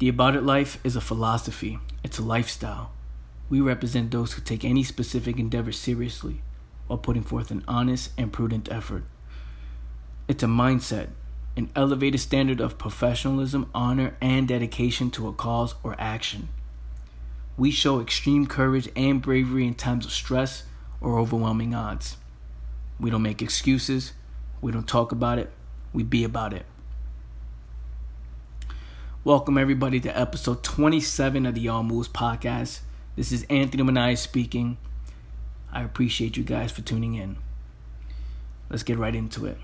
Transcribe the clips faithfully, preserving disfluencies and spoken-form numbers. The About It Life is a philosophy. It's a lifestyle. We represent those who take any specific endeavor seriously while putting forth an honest and prudent effort. It's a mindset, an elevated standard of professionalism, honor, and dedication to a cause or action. We show extreme courage and bravery in times of stress or overwhelming odds. We don't make excuses. We don't talk about it. We be about it. Welcome everybody to episode twenty-seven of the Y'all Moves Podcast. This is Anthony Mani speaking. I appreciate you guys for tuning in. Let's get right into it.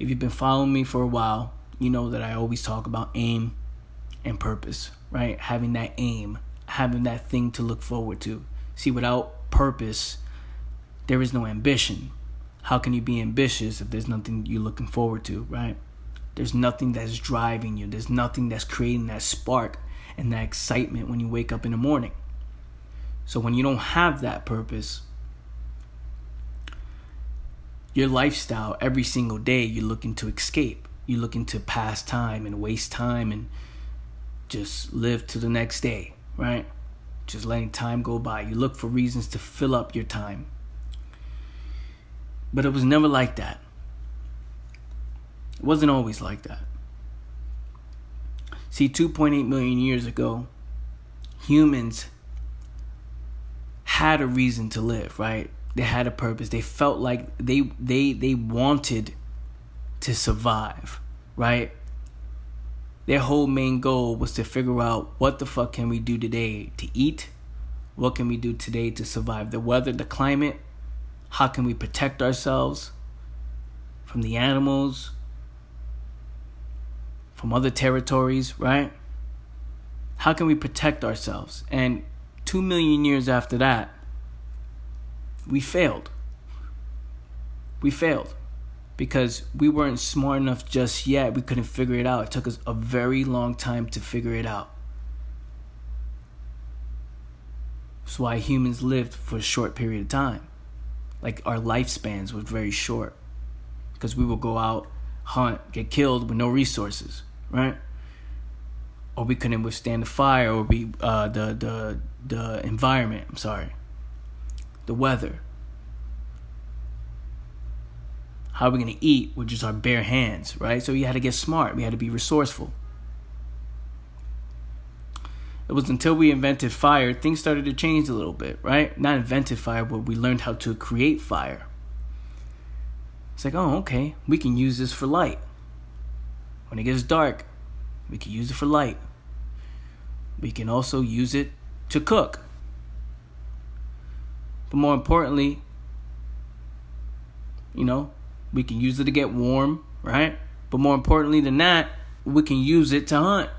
If you've been following me for a while, you know that I always talk about aim and purpose, right? Having that aim, having that thing to look forward to. See, without purpose, there is no ambition. How can you be ambitious if there's nothing you're looking forward to, right? There's nothing that's driving you. There's nothing that's creating that spark and that excitement when you wake up in the morning. So when you don't have that purpose, your lifestyle every single day, you're looking to escape. You're looking to pass time and waste time and just live to the next day, right? Just letting time go by. You look for reasons to fill up your time. But it was never like that. It wasn't always like that. See, two point eight million years ago, humans had a reason to live, right? They had a purpose. They felt like they they they wanted to survive, right? Their whole main goal was to figure out what the fuck can we do today to eat? What can we do today to survive the weather, the climate? How can we protect ourselves from the animals, from other territories, right? How can we protect ourselves? And two million years after that, we failed. We failed because we weren't smart enough just yet. We couldn't figure it out. It took us a very long time to figure it out. That's why humans lived for a short period of time. Like, our lifespans were very short because we would go out, hunt, get killed with no resources, right? Or we couldn't withstand the fire or be, uh, the, the, the environment, I'm sorry, the weather. How are we going to eat with just our bare hands, right? So we had to get smart. We had to be resourceful. It was until we invented fire, things started to change a little bit, right? Not invented fire, but we learned how to create fire. It's like, oh, okay, we can use this for light. When it gets dark, we can use it for light. We can also use it to cook. But more importantly, you know, we can use it to get warm, right? But more importantly than that, we can use it to hunt.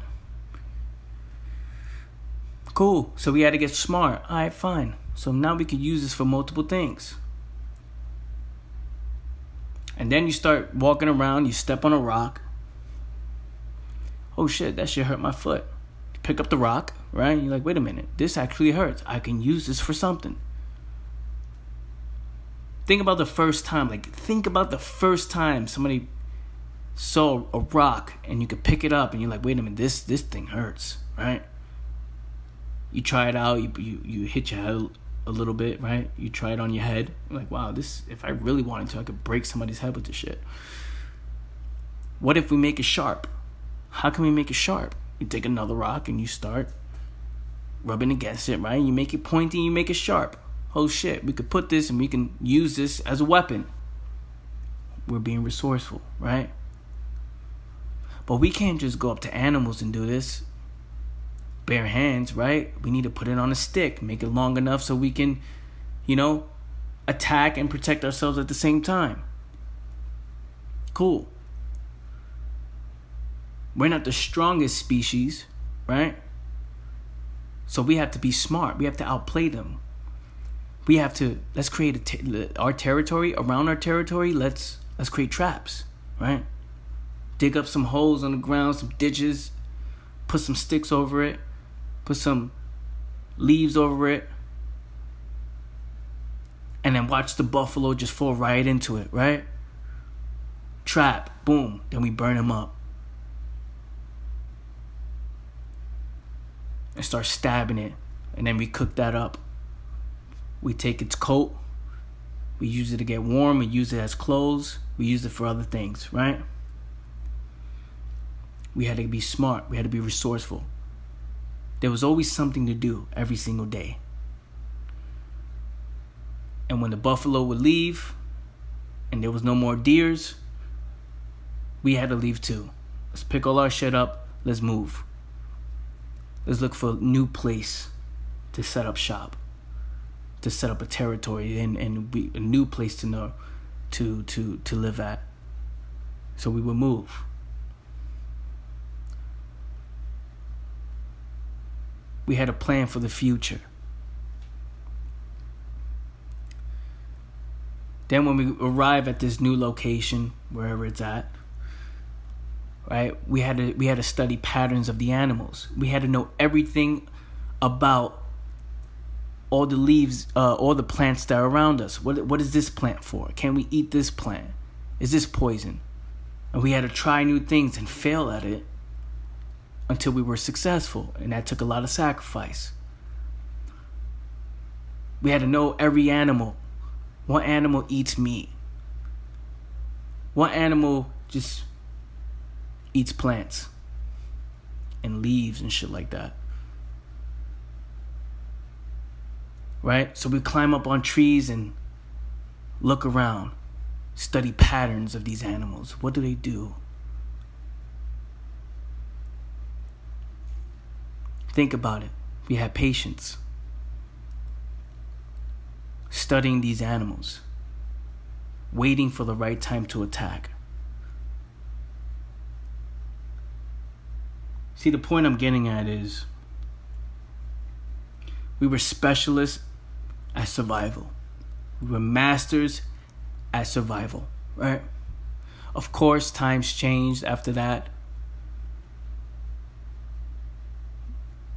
Cool. So we had to get smart. All right, fine. So now we could use this for multiple things. And then you start walking around. You step on a rock. Oh, shit. That shit hurt my foot. You pick up the rock, right? You're like, wait a minute. This actually hurts. I can use this for something. Think about the first time. Like, think about the first time somebody saw a rock and you could pick it up. And you're like, wait a minute. This, this thing hurts, right? You try it out, you, you you hit your head a little bit, right? You try it on your head. You're like, wow, this, if I really wanted to, I could break somebody's head with this shit. What if we make it sharp? How can we make it sharp? You take another rock and you start rubbing against it, right? You make it pointy, you make it sharp. Oh shit, we could put this and we can use this as a weapon. We're being resourceful, right? But we can't just go up to animals and do this. Bare hands, right? We need to put it on a stick, make it long enough so we can, you know, attack and protect ourselves at the same time. Cool. We're not the strongest species, right? So we have to be smart. We have to outplay them. We have to, let's create a t- our territory, around our territory, let's let's create traps, right? Dig up some holes on the ground, some ditches, put some sticks over it. Put some leaves over it. And then watch the buffalo just fall right into it, right? Trap. Boom. Then we burn them up. and start stabbing it. And then we cook that up. We take its coat. We use it to get warm. We use it as clothes. We use it for other things, right? We had to be smart. We had to be resourceful. There was always something to do every single day. And when the buffalo would leave and there was no more deers, we had to leave too. Let's pick all our shit up. Let's move. Let's look for a new place to set up shop, to set up a territory and, and be a new place to know, to, to, to live at. So we would move. We had a plan for the future. Then when we arrive at this new location, wherever it's at, right? We had to we had to study patterns of the animals. We had to know everything about all the leaves, uh, all the plants that are around us. What what is this plant for? Can we eat this plant? Is this poison? And we had to try new things and fail at it until we were successful, and that took a lot of sacrifice. We had to know every animal. What animal eats meat? What animal just eats plants and leaves and shit like that? Right? So we climb up on trees and look around, study patterns of these animals. What do they do? Think about it. We had patience. Studying these animals, waiting for the right time to attack. See, the point I'm getting at is we were specialists at survival. We were masters at survival, right? Of course, times changed after that.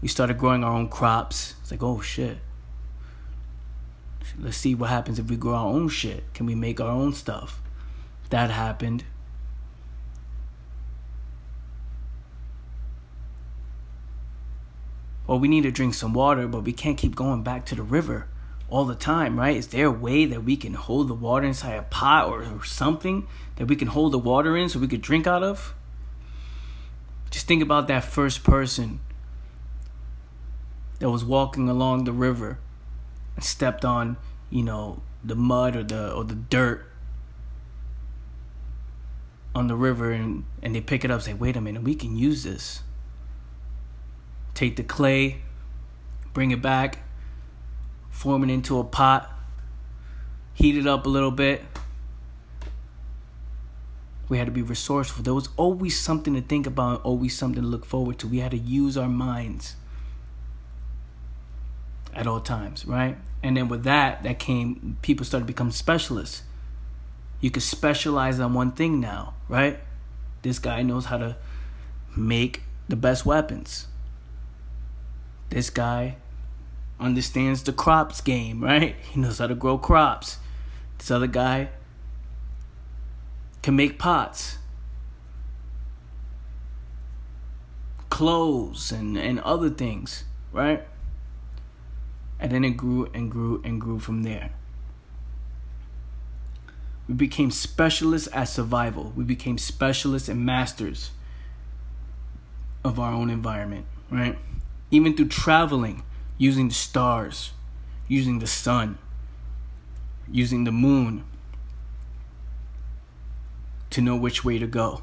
We started growing our own crops. It's like, oh, shit. Let's see what happens if we grow our own shit. Can we make our own stuff? That happened. Well, we need to drink some water, but we can't keep going back to the river all the time, right? Is there a way that we can hold the water inside a pot or, or something that we can hold the water in so we could drink out of? Just think about that first person that was walking along the river and stepped on, you know, the mud or the or the dirt on the river, and, and they pick it up and say, wait a minute, we can use this. Take the clay, bring it back, form it into a pot, heat it up a little bit. We had to be resourceful. There was always something to think about, always something to look forward to. We had to use our minds at all times, right? And then with that, that came, people started to become specialists. You could specialize on one thing now, right? This guy knows how to make the best weapons. This guy understands the crops game, right? He knows how to grow crops. This other guy can make pots, clothes, and, and other things, right? And then it grew and grew and grew from there. We became specialists at survival. We became specialists and masters of our own environment, right? Even through traveling, using the stars, using the sun, using the moon to know which way to go,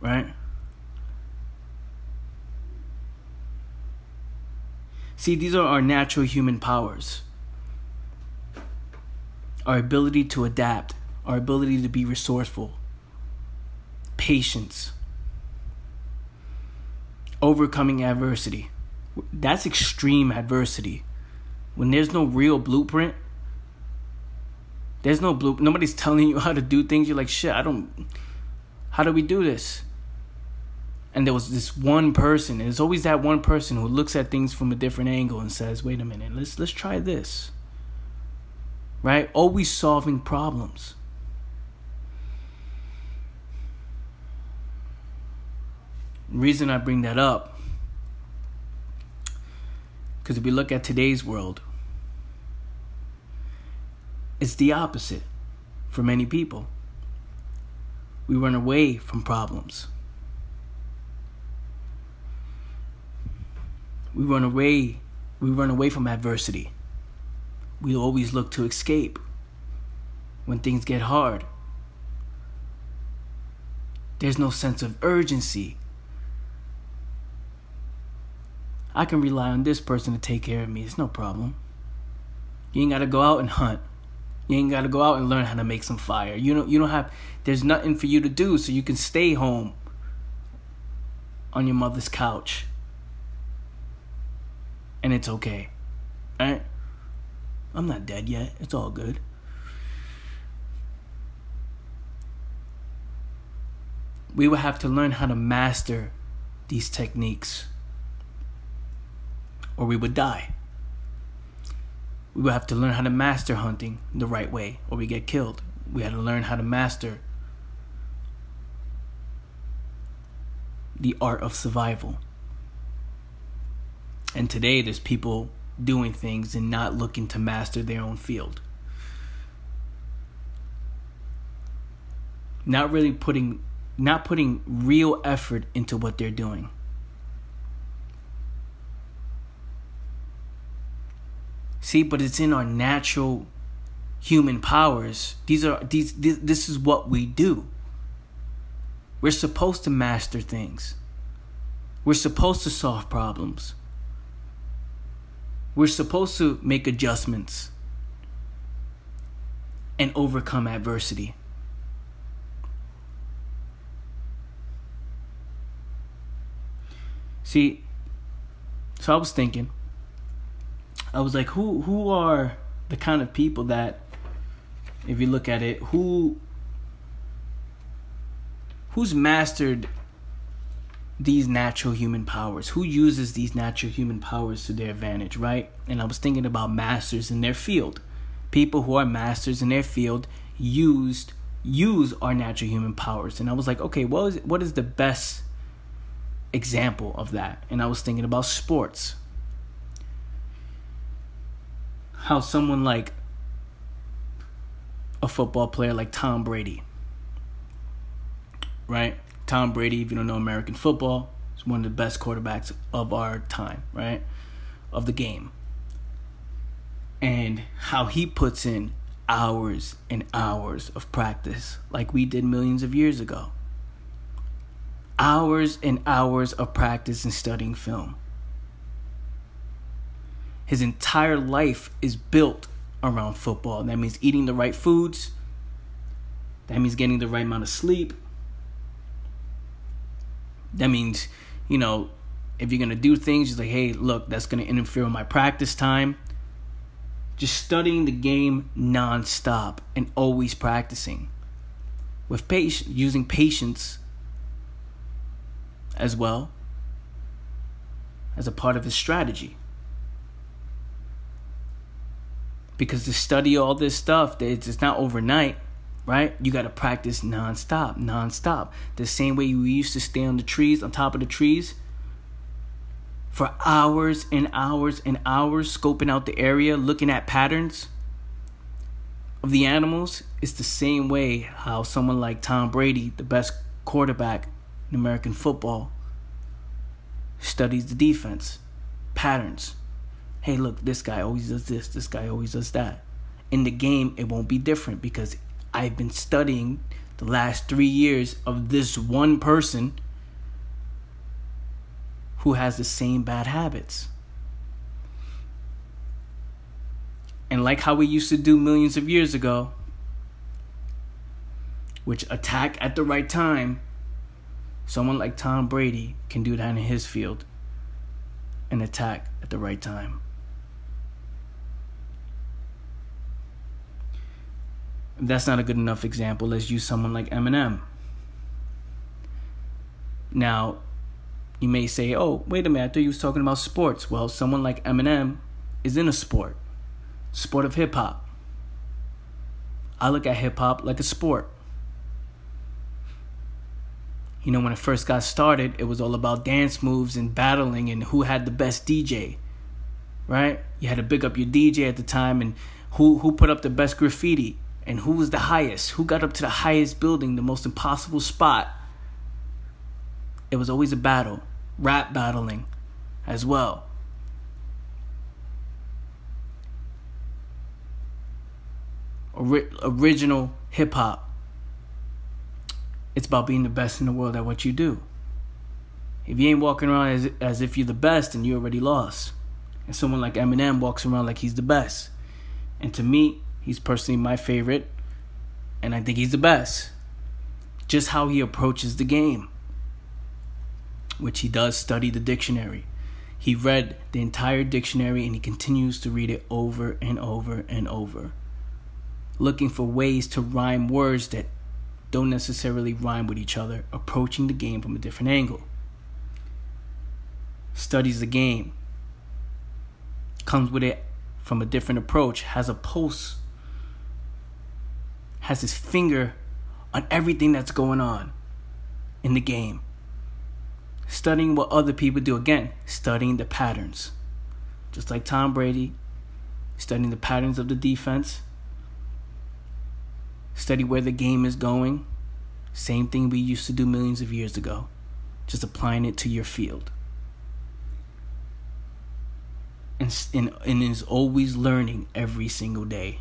right? See, these are our natural human powers. Our ability to adapt, our ability to be resourceful, patience, overcoming adversity. That's extreme adversity. When there's no real blueprint, there's no blueprint. Nobody's telling you how to do things. You're like, shit, I don't, how do we do this? And there was this one person, and there's always that one person who looks at things from a different angle and says, wait a minute, let's let's try this. Right? Always solving problems. The reason I bring that up Because if we look at today's world, it's the opposite for many people. We run away from problems. We run away, we run away from adversity. We always look to escape when things get hard. There's no sense of urgency. I can rely on this person to take care of me. It's no problem. You ain't got to go out and hunt. You ain't got to go out and learn how to make some fire. You don't, you don't have, there's nothing for you to do, so you can stay home on your mother's couch. And it's okay. All right? I'm not dead yet. It's all good. We will have to learn how to master these techniques, or we would die. We would have to learn how to master hunting the right way, or we get killed. We had to learn how to master the art of survival. And today there's people doing things and not looking to master their own field. Not really putting... not putting real effort into what they're doing. See, but it's in our natural human powers. These are these. This, this is what we do. We're supposed to master things. We're supposed to solve problems. We're supposed to make adjustments and overcome adversity. See, so I was thinking, I was like, who who are the kind of people that, if you look at it, who who's mastered these natural human powers? Who uses these natural human powers to their advantage, right? And I was thinking about masters in their field. People who are masters in their field used use our natural human powers. And I was like, okay, what is what is the best example of that? And I was thinking about sports. How someone like a football player like Tom Brady, right? Tom Brady, if you don't know American football, is one of the best quarterbacks of our time, right? Of the game. And how he puts in hours and hours of practice, like we did millions of years ago. Hours and hours of practice and studying film. His entire life is built around football. That means eating the right foods. That means getting the right amount of sleep. That means, you know, if you're going to do things, you're like, hey, look, that's going to interfere with my practice time. Just studying the game nonstop and always practicing. With patience, using patience as well as a part of his strategy, because to study all this stuff, it's not overnight, right? You got to practice nonstop, nonstop. The same way we used to stay on the trees, on top of the trees, for hours and hours and hours, scoping out the area, looking at patterns of the animals. It's the same way how someone like Tom Brady, the best quarterback in American football, studies the defense, patterns. Hey, look, this guy always does this, this guy always does that. In the game, it won't be different because I've been studying the last three years of this one person who has the same bad habits. And like how we used to do millions of years ago, which attack at the right time, someone like Tom Brady can do that in his field and attack at the right time. If that's not a good enough example, let's use someone like Eminem. Now, you may say, oh, wait a minute, I thought you was talking about sports. Well, someone like Eminem is in a sport, sport of hip-hop. I look at hip-hop like a sport. You know, when it first got started, it was all about dance moves and battling and who had the best D J. right? You had to big up your D J at the time, and who who put up the best graffiti, and who was the highest, who got up to the highest building, the most impossible spot. It was always a battle, rap battling as well. Or- original hip hop. It's about being the best in the world at what you do. If you ain't walking around as, as if you're the best, then you already lost. And someone like Eminem walks around like he's the best. And to me, he's personally my favorite. And I think he's the best. Just how he approaches the game. Which he does study the dictionary. He read the entire dictionary and he continues to read it over and over and over. Looking for ways to rhyme words that don't necessarily rhyme with each other. Approaching the game from a different angle. Studies the game, comes with it from a different approach, has a pulse, has his finger on everything that's going on in the game. Studying what other people do, again, studying the patterns. Just like Tom Brady, studying the patterns of the defense, study where the game is going. Same thing we used to do millions of years ago, just applying it to your field. And, and is always learning every single day.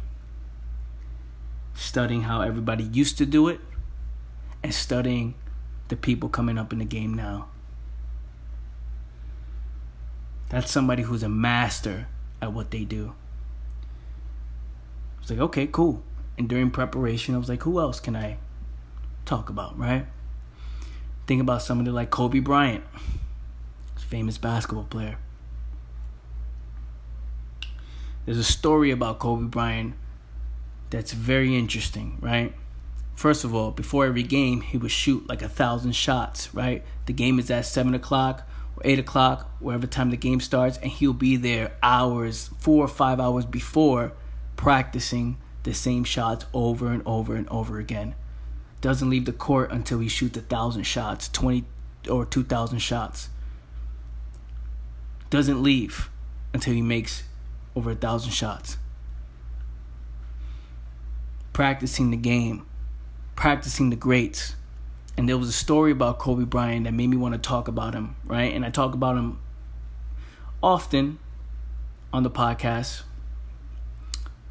Studying how everybody used to do it. And studying the people coming up in the game now. That's somebody who's a master at what they do. I was like, okay, cool. And during preparation, I was like, who else can I talk about, right? Think about somebody like Kobe Bryant. Famous basketball player. There's a story about Kobe Bryant that's very interesting, right? First of all, before every game, he would shoot like a thousand shots, right? The game is at seven o'clock or eight o'clock, wherever time the game starts, and he'll be there hours, four or five hours before, practicing the same shots over and over and over again. Doesn't leave the court until he shoots a thousand shots, twenty or two thousand shots. Doesn't leave until he makes over a thousand shots. Practicing the game. Practicing the greats. And there was a story about Kobe Bryant that made me want to talk about him, right? And I talk about him often on the podcast.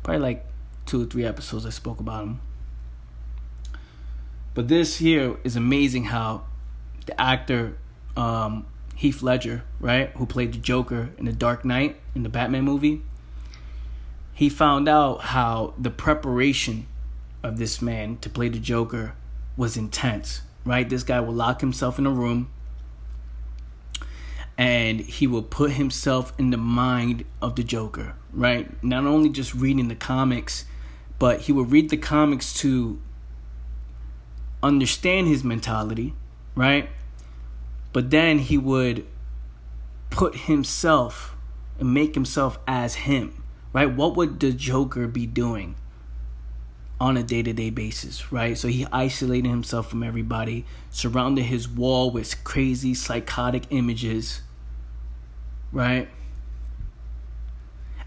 Probably like two or three episodes I spoke about him. But this here is amazing how the actor, um, Heath Ledger, right, who played the Joker in the Dark Knight in the Batman movie, he found out how the preparation of this man to play the Joker was intense, right? This guy would lock himself in a room and he would put himself in the mind of the Joker, right? Not only just reading the comics, but he would read the comics to understand his mentality, right? But then he would put himself and make himself as him, right? What would the Joker be doing on a day-to-day basis, right? So he isolated himself from everybody, surrounded his wall with crazy psychotic images, right?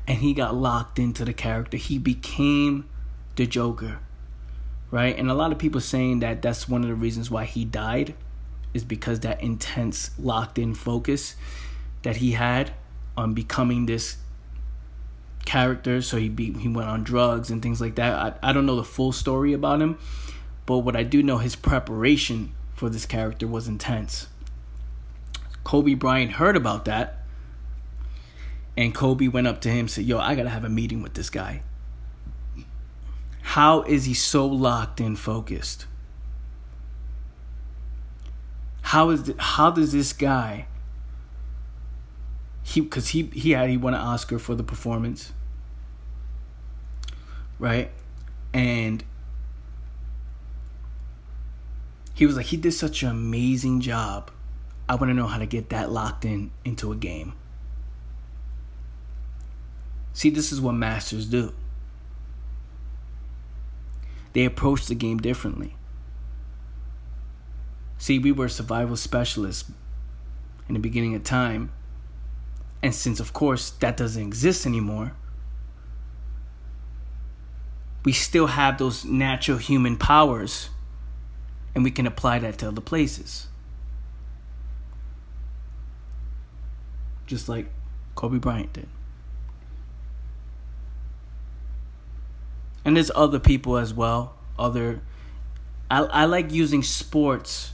And he got locked into the character. He became the Joker, right? And a lot of people saying that that's one of the reasons why he died, is because that intense locked-in focus that he had on becoming this character. So he be, he went on drugs and things like that. I, I don't know the full story about him, but what I do know, his preparation for this character was intense. Kobe Bryant heard about that, and Kobe went up to him and said, yo, I gotta have a meeting with this guy. How is he so locked-in focused? How is the, how does this guy? He because he he had he won an Oscar for the performance, right? And he was like, he did such an amazing job. I want to know how to get that locked in into a game. See, this is what masters do. They approach the game differently. See, we were survival specialists in the beginning of time. And since, of course, that doesn't exist anymore, we still have those natural human powers, and we can apply that to other places. Just like Kobe Bryant did. And there's other people as well. Other, I, I like using sports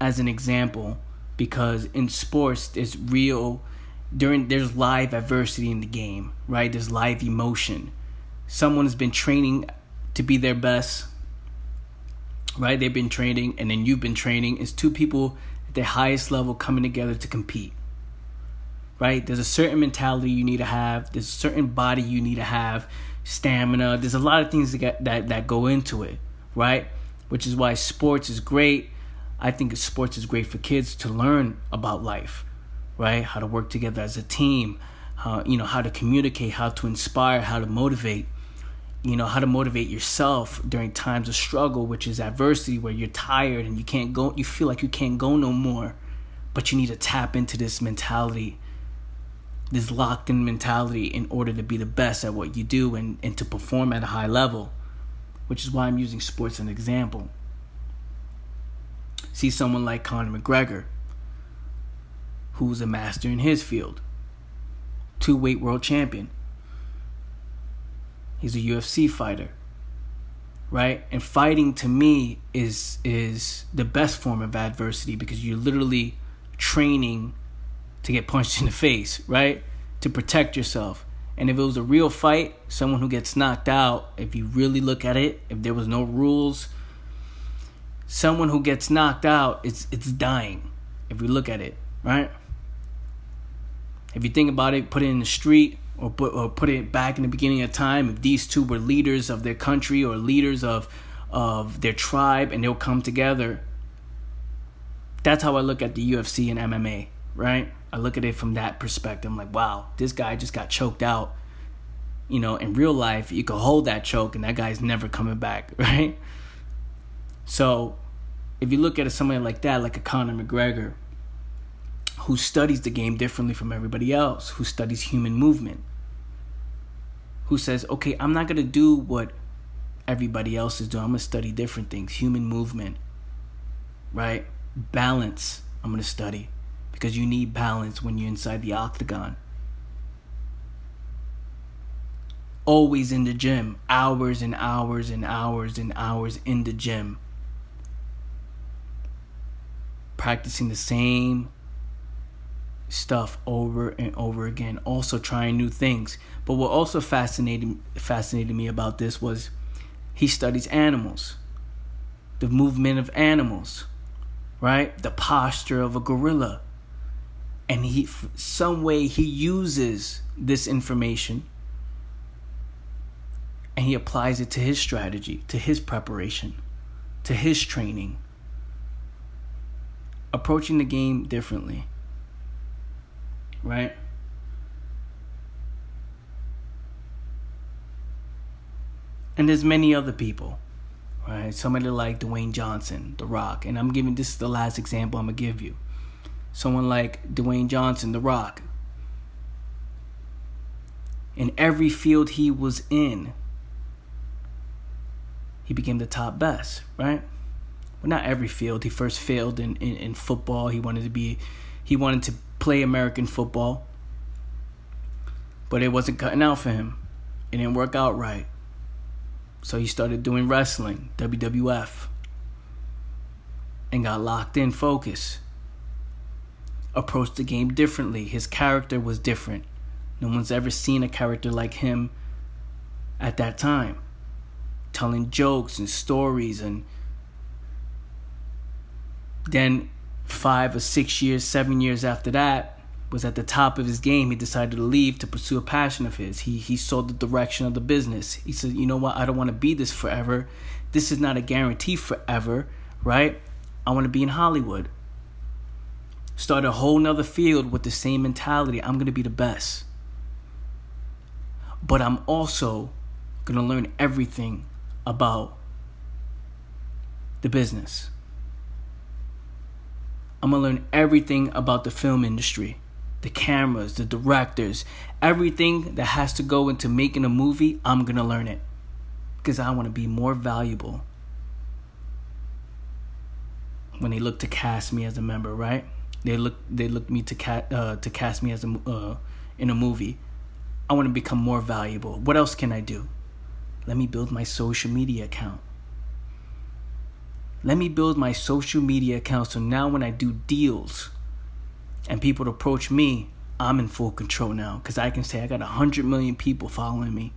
as an example, because in sports, there's real, during there's live adversity in the game, right? There's live emotion. Someone has been training to be their best, right? They've been training, and then you've been training. It's two people at their highest level coming together to compete, right? There's a certain mentality you need to have. There's a certain body you need to have. Stamina. There's a lot of things that get, that, that go into it, right? Which is why sports is great. I think sports is great for kids to learn about life, right? How to work together as a team, how, you know, how to communicate, how to inspire, how to motivate, you know, how to motivate yourself during times of struggle, which is adversity, where you're tired and you can't go, you feel like you can't go no more, but you need to tap into this mentality, this locked-in mentality, in order to be the best at what you do and, and to perform at a high level, which is why I'm using sports as an example. See someone like Conor McGregor, who's a master in his field, two-weight world champion. He's a U F C fighter, right? And fighting, to me, is is the best form of adversity, because you're literally training to get punched in the face, right? To protect yourself. And if it was a real fight, someone who gets knocked out, if you really look at it, if there was no rules, someone who gets knocked out, it's it's dying, if you look at it, right? If you think about it, put it in the street, or put, or put it back in the beginning of time, if these two were leaders of their country or leaders of, of their tribe, and they'll come together. That's how I look at the U F C and M M A, right? I look at it from that perspective. I'm like, wow, this guy just got choked out. You know, in real life, you could hold that choke and that guy's never coming back, right? So if you look at somebody like that, like a Conor McGregor, who studies the game differently from everybody else, who studies human movement, who says, okay, I'm not going to do what everybody else is doing. I'm going to study different things. Human movement, right? Balance, I'm going to study. Because you need balance when you're inside the octagon. Always in the gym. Hours and hours and hours and hours in the gym. Practicing the same stuff over and over again. Also trying new things. But what also fascinated, fascinated me about this was he studies animals. The movement of animals. Right? The posture of a gorilla. And he, some way, he uses this information and he applies it to his strategy, to his preparation, to his training. Approaching the game differently, right? And there's many other people, right? Somebody like Dwayne Johnson, The Rock. And I'm giving, this is the last example I'm going to give you. Someone like Dwayne Johnson, The Rock. In every field he was in, he became the top best, right? Well, not every field. He first failed in, in, in football. He wanted to be, he wanted to play American football. But it wasn't cutting out for him. It didn't work out right. So he started doing wrestling, W W F. And got locked in focus. Approached the game differently. His character was different. No one's ever seen a character like him at that time. Telling jokes and stories, and then five or six years, seven years after that, was at the top of his game. He decided to leave to pursue a passion of his. He he saw the direction of the business. He said, you know what? I don't want to be this forever. This is not a guarantee forever, right? I want to be in Hollywood. Start a whole nother field with the same mentality. I'm going to be the best. But I'm also going to learn everything about the business. I'm going to learn everything about the film industry, the cameras, the directors, everything that has to go into making a movie, I'm going to learn it because I want to be more valuable when they look to cast me as a member, right? They look they look me to ca- uh, to cast me as a uh, in a movie. I want to become more valuable. What else can I do? Let me build my social media account. Let me build my social media account so now when I do deals and people approach me, I'm in full control now because I can say I got one hundred million people following me.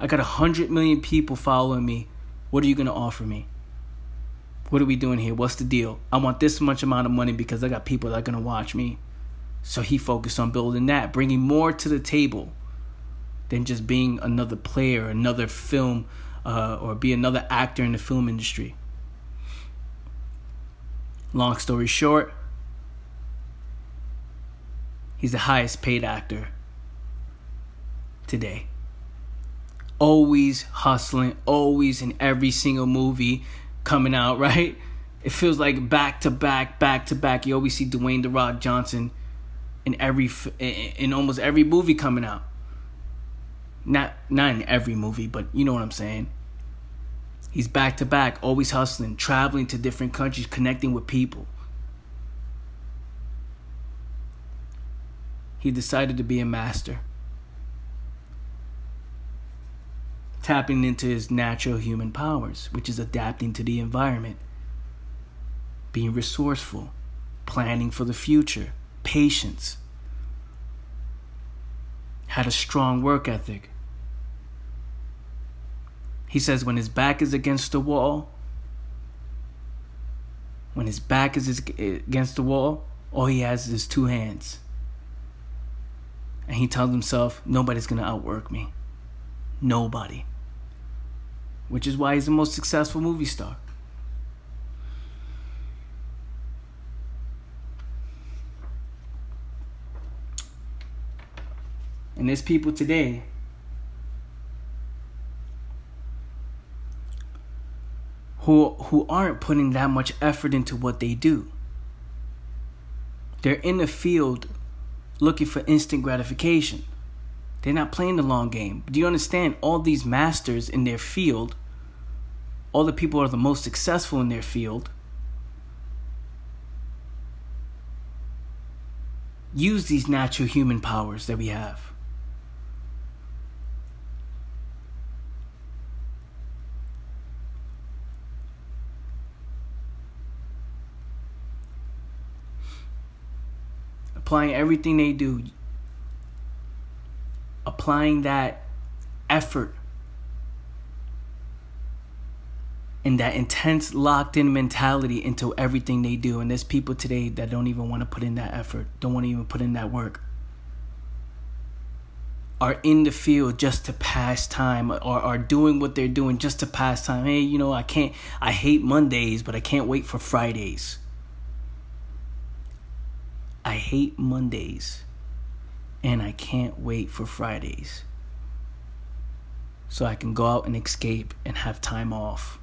I got one hundred million people following me. What are you going to offer me? What are we doing here? What's the deal? I want this much amount of money because I got people that are going to watch me. So he focused on building that, bringing more to the table than just being another player, another film, uh, or be another actor in the film industry. Long story short, he's the highest paid actor today. Always hustling, always in every single movie coming out, right? It feels like back to back, back to back. You always see Dwayne "The Rock" Johnson in every, in almost every movie coming out. Not not in every movie, but you know what I'm saying. He's back to back, always hustling, traveling to different countries, connecting with people. He decided to be a master, tapping into his natural human powers, which is adapting to the environment, being resourceful, planning for the future, patience, had a strong work ethic. He says when his back is against the wall, when his back is against the wall, all he has is two hands. And he tells himself, nobody's going to outwork me. Nobody. Which is why he's the most successful movie star. And there's people today who who aren't putting that much effort into what they do. They're in the field looking for instant gratification. They're not playing the long game. Do you understand? All these masters in their field, all the people who are the most successful in their field, use these natural human powers that we have. Applying everything they do, applying that effort and that intense locked-in mentality into everything they do. And there's people today that don't even want to put in that effort, don't want to even put in that work, are in the field just to pass time, or are doing what they're doing just to pass time. Hey, you know, I can't, I hate Mondays, but I can't wait for Fridays. I hate Mondays, and I can't wait for Fridays so I can go out and escape and have time off.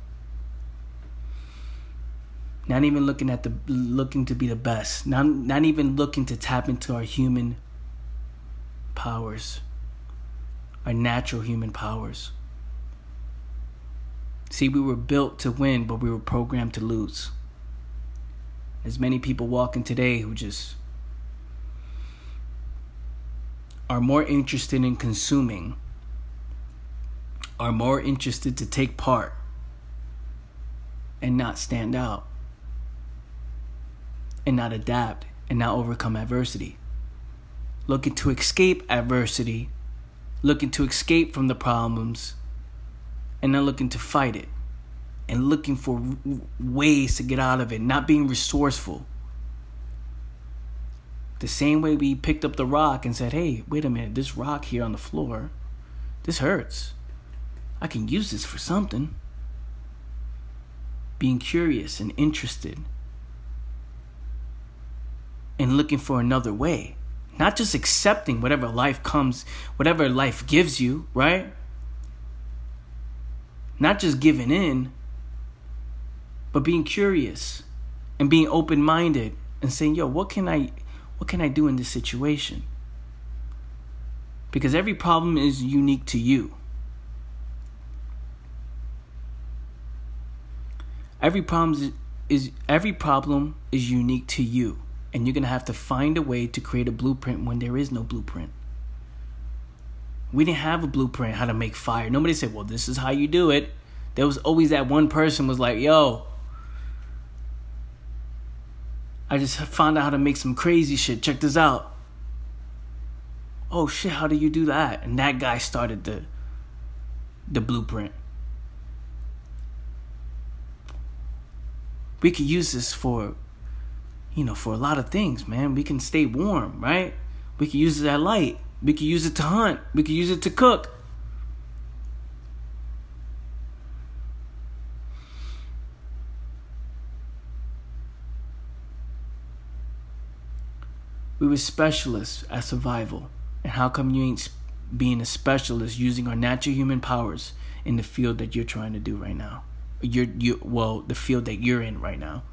Not even looking at the looking to be the best. Not not even looking to tap into our human powers, our natural human powers. See, we were built to win, but we were programmed to lose. There's many people walking today who just are more interested in consuming, are more interested to take part and not stand out and not adapt and not overcome adversity. Looking to escape adversity, looking to escape from the problems and not looking to fight it and looking for w- ways to get out of it, not being resourceful. The same way we picked up the rock and said, hey, wait a minute, this rock here on the floor, this hurts. I can use this for something. Being curious and interested and looking for another way. Not just accepting whatever life comes, whatever life gives you, right? Not just giving in, but being curious and being open-minded and saying, yo, what can I... what can I do in this situation? Because every problem is unique to you. Every problem is, is every problem is unique to you, and you're going to have to find a way to create a blueprint when there is no blueprint. We didn't have a blueprint how to make fire. Nobody said, well, this is how you do it. There was always that one person was like, yo, I just found out how to make some crazy shit. Check this out. Oh, shit, how do you do that? And that guy started the the blueprint. We could use this for, you know, for a lot of things, man. We can stay warm, right? We could use it at light. We could use it to hunt. We could use it to cook. We were specialists at survival. And how come you ain't being a specialist using our natural human powers in the field that you're trying to do right now? You're, you, well, the field that you're in right now.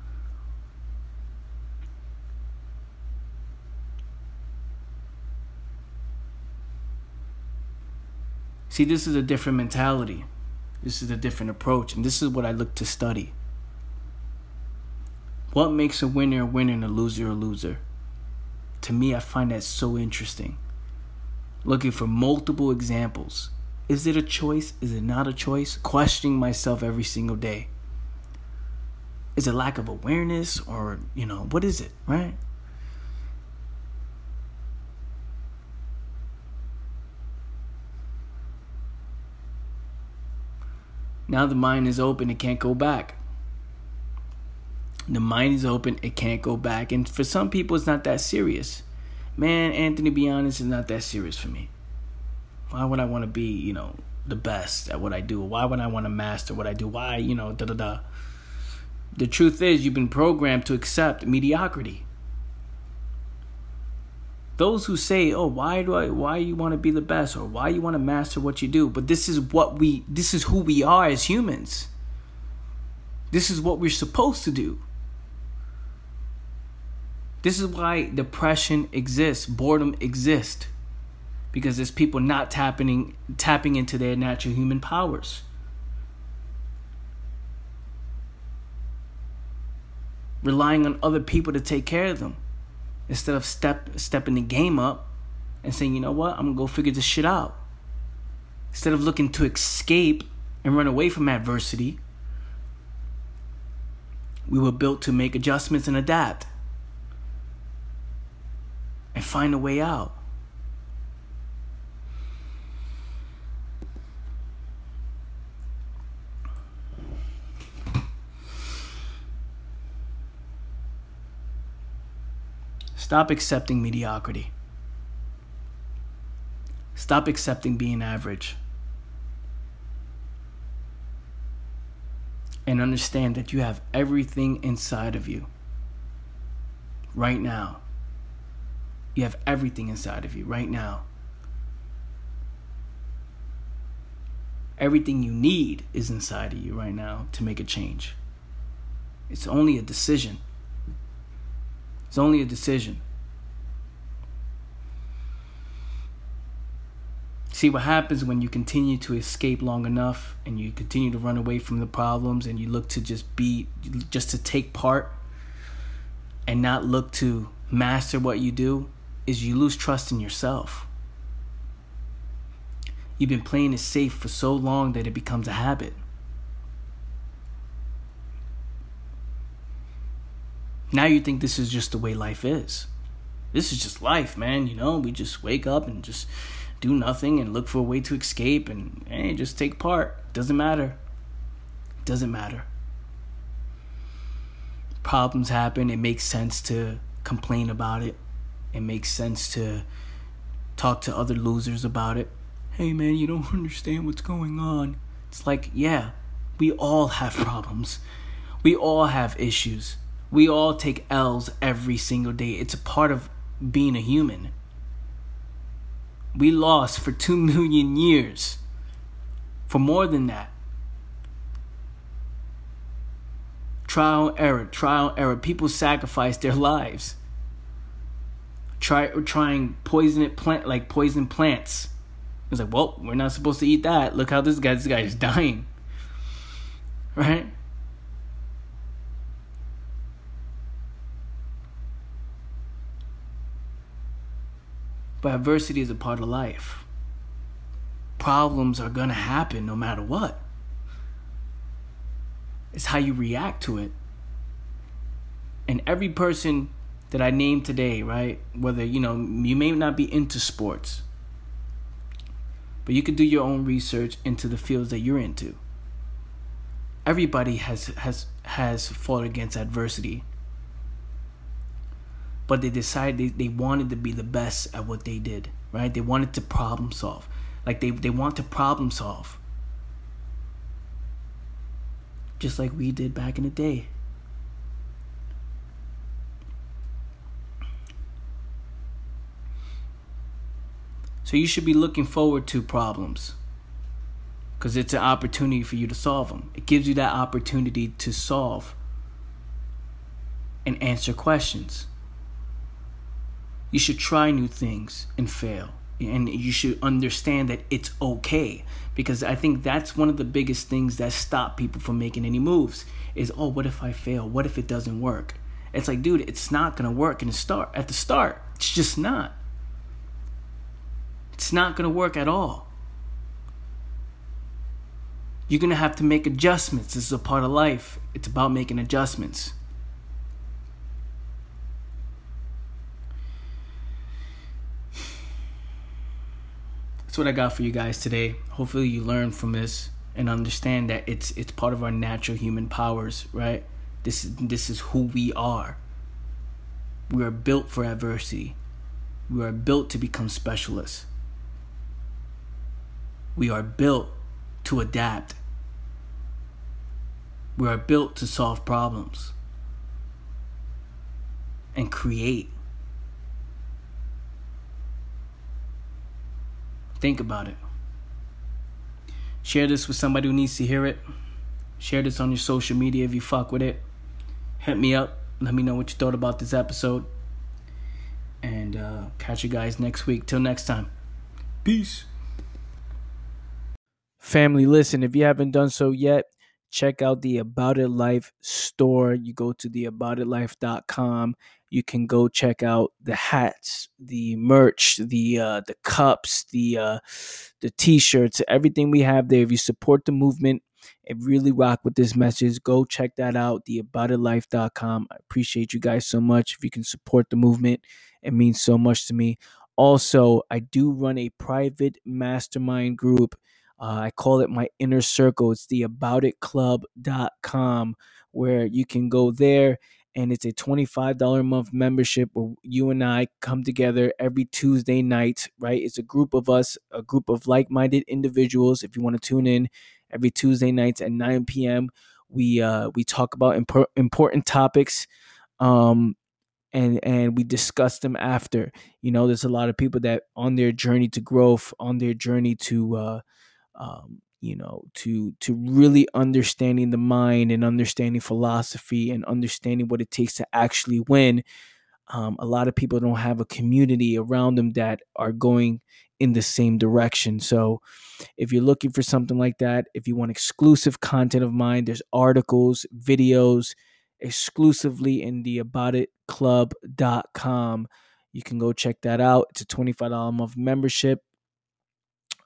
See, this is a different mentality. This is a different approach. And this is what I look to study. What makes a winner a winner and a loser a loser? To me, I find that so interesting. Looking for multiple examples. Is it a choice? Is it not a choice? Questioning myself every single day. Is it lack of awareness or, you know, what is it, right? Now the mind is open, it can't go back. The mind is open, it can't go back. And for some people, it's not that serious. Man, Anthony, be honest, it's not that serious for me. Why would I want to be, you know, the best at what I do? Why would I want to master what I do? Why, you know, da-da-da. The truth is, you've been programmed to accept mediocrity. Those who say, oh, why do I, why you want to be the best or why you want to master what you do? But this is what we, this is who we are as humans. This is what we're supposed to do. This is why depression exists, boredom exists. Because there's people not tapping, tapping into their natural human powers. Relying on other people to take care of them. Instead of step, stepping the game up and saying, you know what, I'm going to go figure this shit out. Instead of looking to escape and run away from adversity, we were built to make adjustments and adapt. And find a way out. Stop accepting mediocrity. Stop accepting being average. And understand that you have everything inside of you. Right now. You have everything inside of you right now. Everything you need is inside of you right now to make a change. It's only a decision. It's only a decision. See what happens when you continue to escape long enough and you continue to run away from the problems and you look to just be, just to take part and not look to master what you do, is you lose trust in yourself. You've been playing it safe for so long that it becomes a habit. Now you think this is just the way life is. This is just life, man. You know, we just wake up and just do nothing and look for a way to escape and hey, just take part. Doesn't matter. Doesn't matter. Problems happen. It makes sense to complain about it. It makes sense to talk to other losers about it. Hey, man, you don't understand what's going on. It's like, yeah, we all have problems. We all have issues. We all take L's every single day. It's a part of being a human. We lost for two million years. For more than that. Trial and error, trial and error. People sacrifice their lives. try trying poison plant like poison plants. It's like, well, we're not supposed to eat that. Look how this guy this guy is dying. Right? But adversity is a part of life. Problems are going to happen no matter what. It's how you react to it. And every person that I named today, right, whether, you know, you may not be into sports, but you could do your own research into the fields that you're into. Everybody has has has fought against adversity. But they decided they, they wanted to be the best at what they did, right? They wanted to problem solve. Like they, they want to problem solve. Just like we did back in the day. So you should be looking forward to problems, because it's an opportunity for you to solve them. It gives you that opportunity to solve and answer questions. You should try new things and fail. And you should understand that it's okay. Because I think that's one of the biggest things that stop people from making any moves is, oh, what if I fail? What if it doesn't work? It's like, dude, it's not going to work in the start, at the start. It's just not. It's not going to work at all. You're going to have to make adjustments. This is a part of life. It's about making adjustments. That's what I got for you guys today. Hopefully you learn from this and understand that it's it's part of our natural human powers, right? This is, this is who we are. We are built for adversity. We are built to become specialists. We are built to adapt. We are built to solve problems and create. Think about it. Share this with somebody who needs to hear it. Share this on your social media if you fuck with it. Hit me up. Let me know what you thought about this episode. And uh, catch you guys next week. Till next time. Peace. Family, listen, if you haven't done so yet, check out the About It Life store. You go to the about it life dot com. You can go check out the hats, the merch, the uh, the cups, the uh, the T-shirts, everything we have there. If you support the movement and really rock with this message, go check that out, the about it life dot com. I appreciate you guys so much. If you can support the movement, it means so much to me. Also, I do run a private mastermind group. Uh, I call it my inner circle. It's the about it club dot com, where you can go there, and it's a twenty-five dollars a month membership where you and I come together every Tuesday night, right? It's a group of us, a group of like-minded individuals. If you want to tune in every Tuesday nights at nine p.m., we uh, we talk about impor- important topics, um, and and we discuss them after. You know, there's a lot of people that on their journey to growth, on their journey to uh, Um, you know, to to really understanding the mind and understanding philosophy and understanding what it takes to actually win. Um, a lot of people don't have a community around them that are going in the same direction. So if you're looking for something like that, if you want exclusive content of mine, there's articles, videos, exclusively in the about it club dot com. You can go check that out. It's a twenty-five dollars a month membership.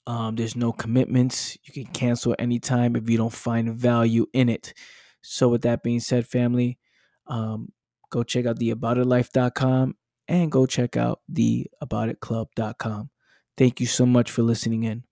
Um, there's no commitments. You can cancel at any time if you don't find value in it. So with that being said, family, um, go check out the about it life dot com and go check out the about it club dot com. Thank you so much for listening in.